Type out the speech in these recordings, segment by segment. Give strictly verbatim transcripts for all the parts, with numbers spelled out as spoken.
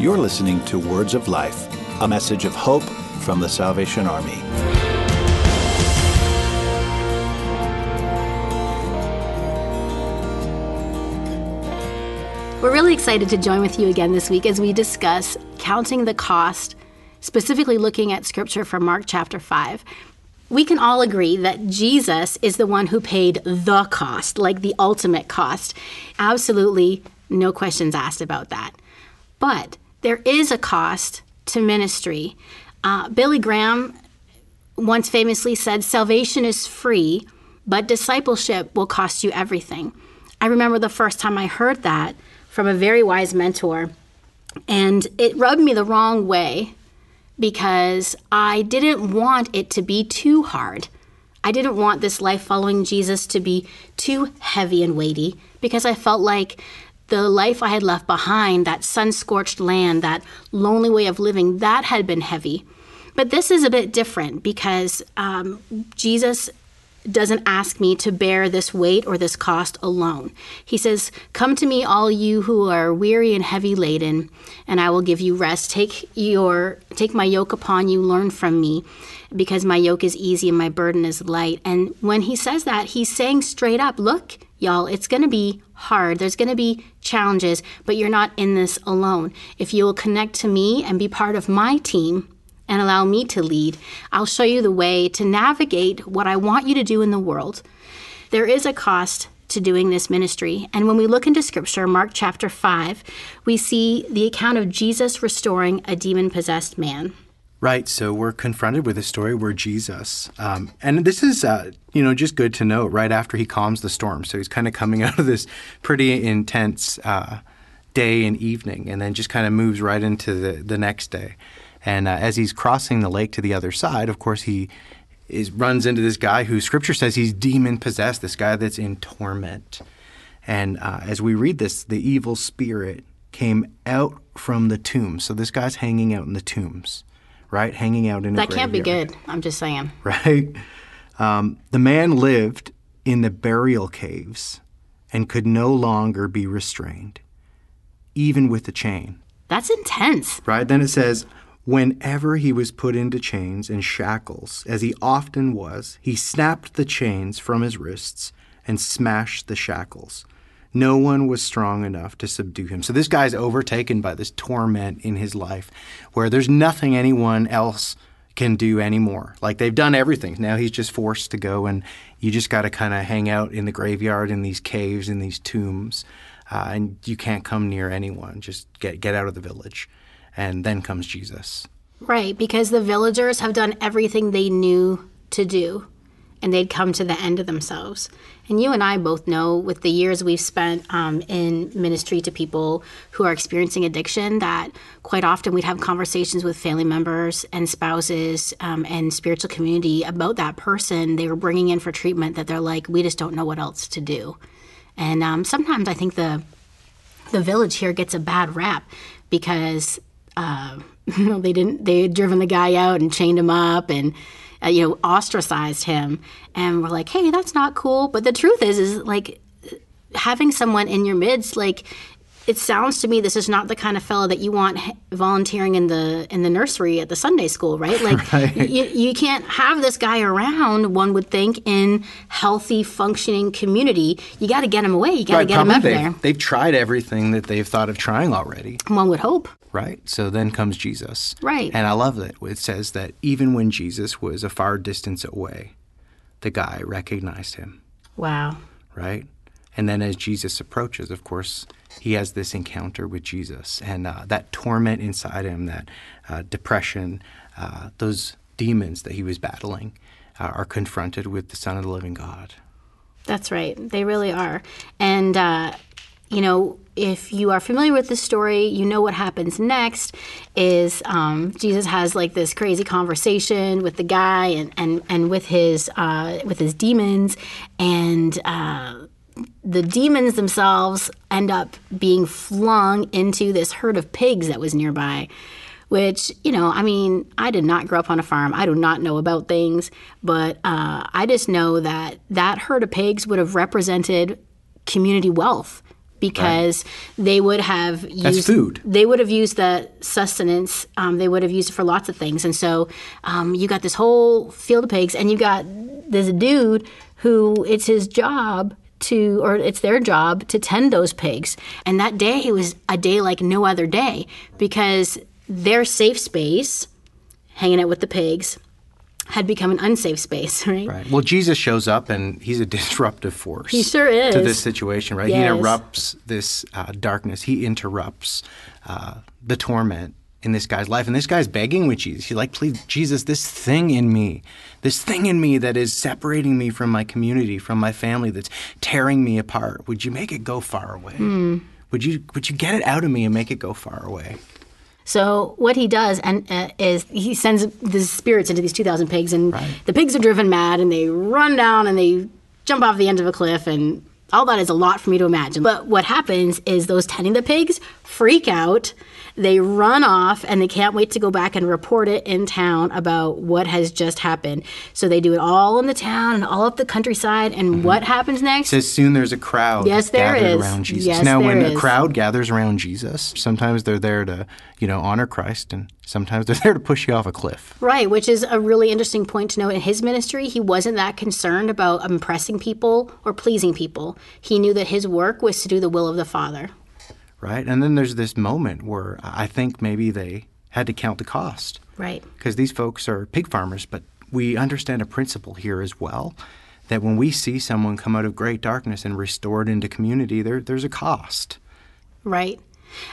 You're listening to Words of Life, a message of hope from the Salvation Army. We're really excited to join with you again this week as we discuss counting the cost, specifically looking at scripture from Mark chapter five. We can all agree that Jesus is the one who paid the cost, like the ultimate cost. Absolutely no questions asked about that. But there is a cost to ministry. Uh, Billy Graham once famously said, "Salvation is free, but discipleship will cost you everything." I remember the first time I heard that from a very wise mentor, and it rubbed me the wrong way, because I didn't want it to be too hard. I didn't want this life following Jesus to be too heavy and weighty, because I felt like the life I had left behind, that sun-scorched land, that lonely way of living, that had been heavy. But this is a bit different, because um, Jesus doesn't ask me to bear this weight or this cost alone. He says, "Come to me, all you who are weary and heavy laden, and I will give you rest. Take your, take my yoke upon you, learn from me, because my yoke is easy and my burden is light." And when he says that, he's saying straight up, look, y'all, it's going to be hard. There's going to be challenges, but you're not in this alone. If you will connect to me and be part of my team, and allow me to lead, I'll show you the way to navigate what I want you to do in the world. There is a cost to doing this ministry. And when we look into scripture, Mark chapter five, we see the account of Jesus restoring a demon-possessed man. Right. So we're confronted with a story where Jesus, um, and this is, uh, you know, just good to know, right after he calms the storm. So he's kind of coming out of this pretty intense uh, day and evening, and then just kind of moves right into the, the next day. And uh, as he's crossing the lake to the other side, of course, he is runs into this guy who Scripture says he's demon-possessed, this guy that's in torment. And uh, as we read this, the evil spirit came out from the tomb. So this guy's hanging out in the tombs, right? Hanging out in a graveyard. That can't be good, I'm just saying. Right? Um, the man lived in the burial caves and could no longer be restrained, even with a chain. That's intense. Right? Then it says, "Whenever he was put into chains and shackles, as he often was, he snapped the chains from his wrists and smashed the shackles. No one was strong enough to subdue him." So this guy's overtaken by this torment in his life where there's nothing anyone else can do anymore. Like, they've done everything. Now he's just forced to go, and you just got to kind of hang out in the graveyard, in these caves, in these tombs, uh, and you can't come near anyone. Just get get out of the village. And then comes Jesus. Right, because the villagers have done everything they knew to do, and they'd come to the end of themselves. And you and I both know, with the years we've spent um, in ministry to people who are experiencing addiction, that quite often we'd have conversations with family members and spouses um, and spiritual community about that person they were bringing in for treatment, that they're like, we just don't know what else to do. And um, sometimes I think the the village here gets a bad rap because Uh, they didn't. They had driven the guy out and chained him up, and uh, you know, ostracized him. And we're like, hey, that's not cool. But the truth is, is like having someone in your midst. Like, it sounds to me, this is not the kind of fellow that you want volunteering in the in the nursery at the Sunday school, right? Like, right. You, you can't have this guy around. One would think in healthy, functioning community, you got to get him away. You got to right, get him out of there. They've tried everything that they've thought of trying already. One would hope. Right. So then comes Jesus. Right. And I love that it says that even when Jesus was a far distance away, the guy recognized him. Wow. Right. And then as Jesus approaches, of course, he has this encounter with Jesus. And uh, that torment inside him, that uh, depression, uh, those demons that he was battling uh, are confronted with the Son of the Living God. That's right. They really are. And, uh, you know, if you are familiar with the story, you know what happens next is um, Jesus has like this crazy conversation with the guy and and, and with his uh, with his demons, and uh, the demons themselves end up being flung into this herd of pigs that was nearby, which, you know, I mean, I did not grow up on a farm. I do not know about things, but uh, I just know that that herd of pigs would have represented community wealth. because right. they would have used That's food. They would have used the sustenance. Um, they would have used it for lots of things. And so um, you got this whole field of pigs, and you got this dude who it's his job to, or it's their job to tend those pigs. And that day it was a day like no other day, because their safe space, hanging out with the pigs, had become an unsafe space, right? Right. Well, Jesus shows up, and he's a disruptive force. He sure is. To this situation, right? Yes. He interrupts this uh, darkness. He interrupts uh, the torment in this guy's life. And this guy's begging with Jesus. He's like, please, Jesus, this thing in me, this thing in me that is separating me from my community, from my family, that's tearing me apart, would you make it go far away? Mm. Would you, would you get it out of me and make it go far away? So what he does and uh, is he sends the spirits into these two thousand pigs, and right. the pigs are driven mad, and they run down, and they jump off the end of a cliff, and all that is a lot for me to imagine. But what happens is those tending the pigs freak out, they run off, and they can't wait to go back and report it in town about what has just happened. So they do it all in the town and all up the countryside, and mm-hmm. what happens next? Says soon there's a crowd yes, there gathered is. around Jesus. Yes, now, there when is. a crowd gathers around Jesus, sometimes they're there to, you know, honor Christ, and sometimes they're there to push you off a cliff. Right, which is a really interesting point to note. In his ministry, he wasn't that concerned about impressing people or pleasing people. He knew that his work was to do the will of the Father. Right, and then there's this moment where I think maybe they had to count the cost. Right. Because these folks are pig farmers, but we understand a principle here as well, that when we see someone come out of great darkness and restored into community, there there's a cost. Right,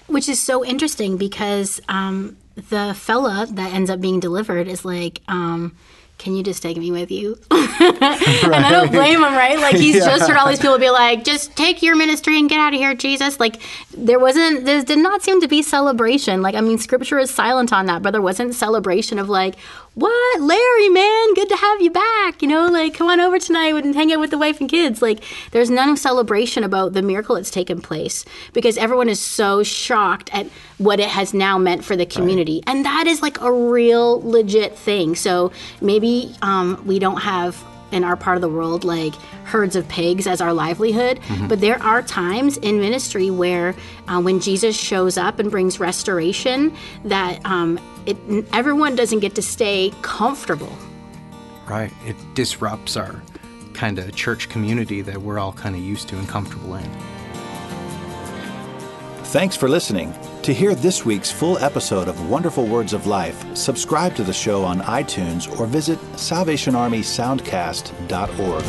which is so interesting, because um, the fella that ends up being delivered is like, um, can you just take me with you? And right. I don't blame him, right? Like, he's yeah. just heard all these people be like, just take your ministry and get out of here, Jesus. Like, there wasn't, there did not seem to be celebration. Like, I mean, Scripture is silent on that, but there wasn't celebration of like, what, Larry, man, good to have you back. You know, like, come on over tonight and hang out with the wife and kids. Like, there's none of celebration about the miracle that's taken place, because everyone is so shocked at what it has now meant for the community. Right. And that is like a real legit thing. So maybe Um, we don't have in our part of the world like herds of pigs as our livelihood, mm-hmm. but there are times in ministry where uh, when Jesus shows up and brings restoration, that um, it, everyone doesn't get to stay comfortable. Right. It disrupts our kind of church community that we're all kind of used to and comfortable in. Thanks for listening. To hear this week's full episode of Wonderful Words of Life, subscribe to the show on iTunes or visit salvation army soundcast dot org.